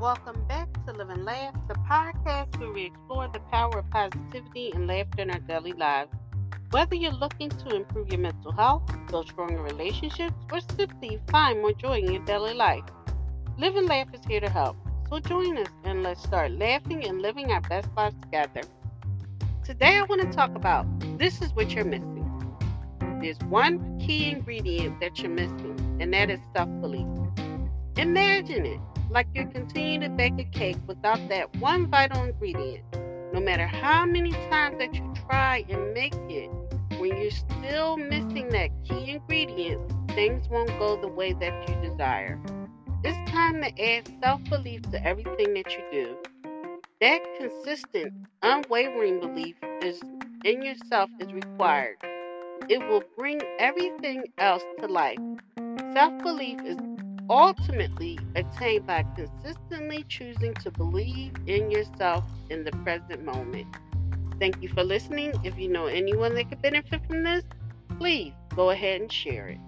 Welcome back to Live and Laugh, the podcast where we explore the power of positivity and laughter in our daily lives. Whether you're looking to improve your mental health, build stronger relationships, or simply find more joy in your daily life, Live and Laugh is here to help. So join us and let's start laughing and living our best lives together. Today I want to talk about this is what you're missing. There's one key ingredient that you're missing, and that is self-belief. Imagine it, like you're continuing to bake a cake without that one vital ingredient. No matter how many times that you try and make it, when you're still missing that key ingredient, things won't go the way that you desire. It's time to add self-belief to everything that you do. That consistent, unwavering belief in yourself is required. It will bring everything else to life. Self-belief is ultimately attained by consistently choosing to believe in yourself in the present moment. Thank you for listening. If you know anyone that could benefit from this, please go ahead and share it.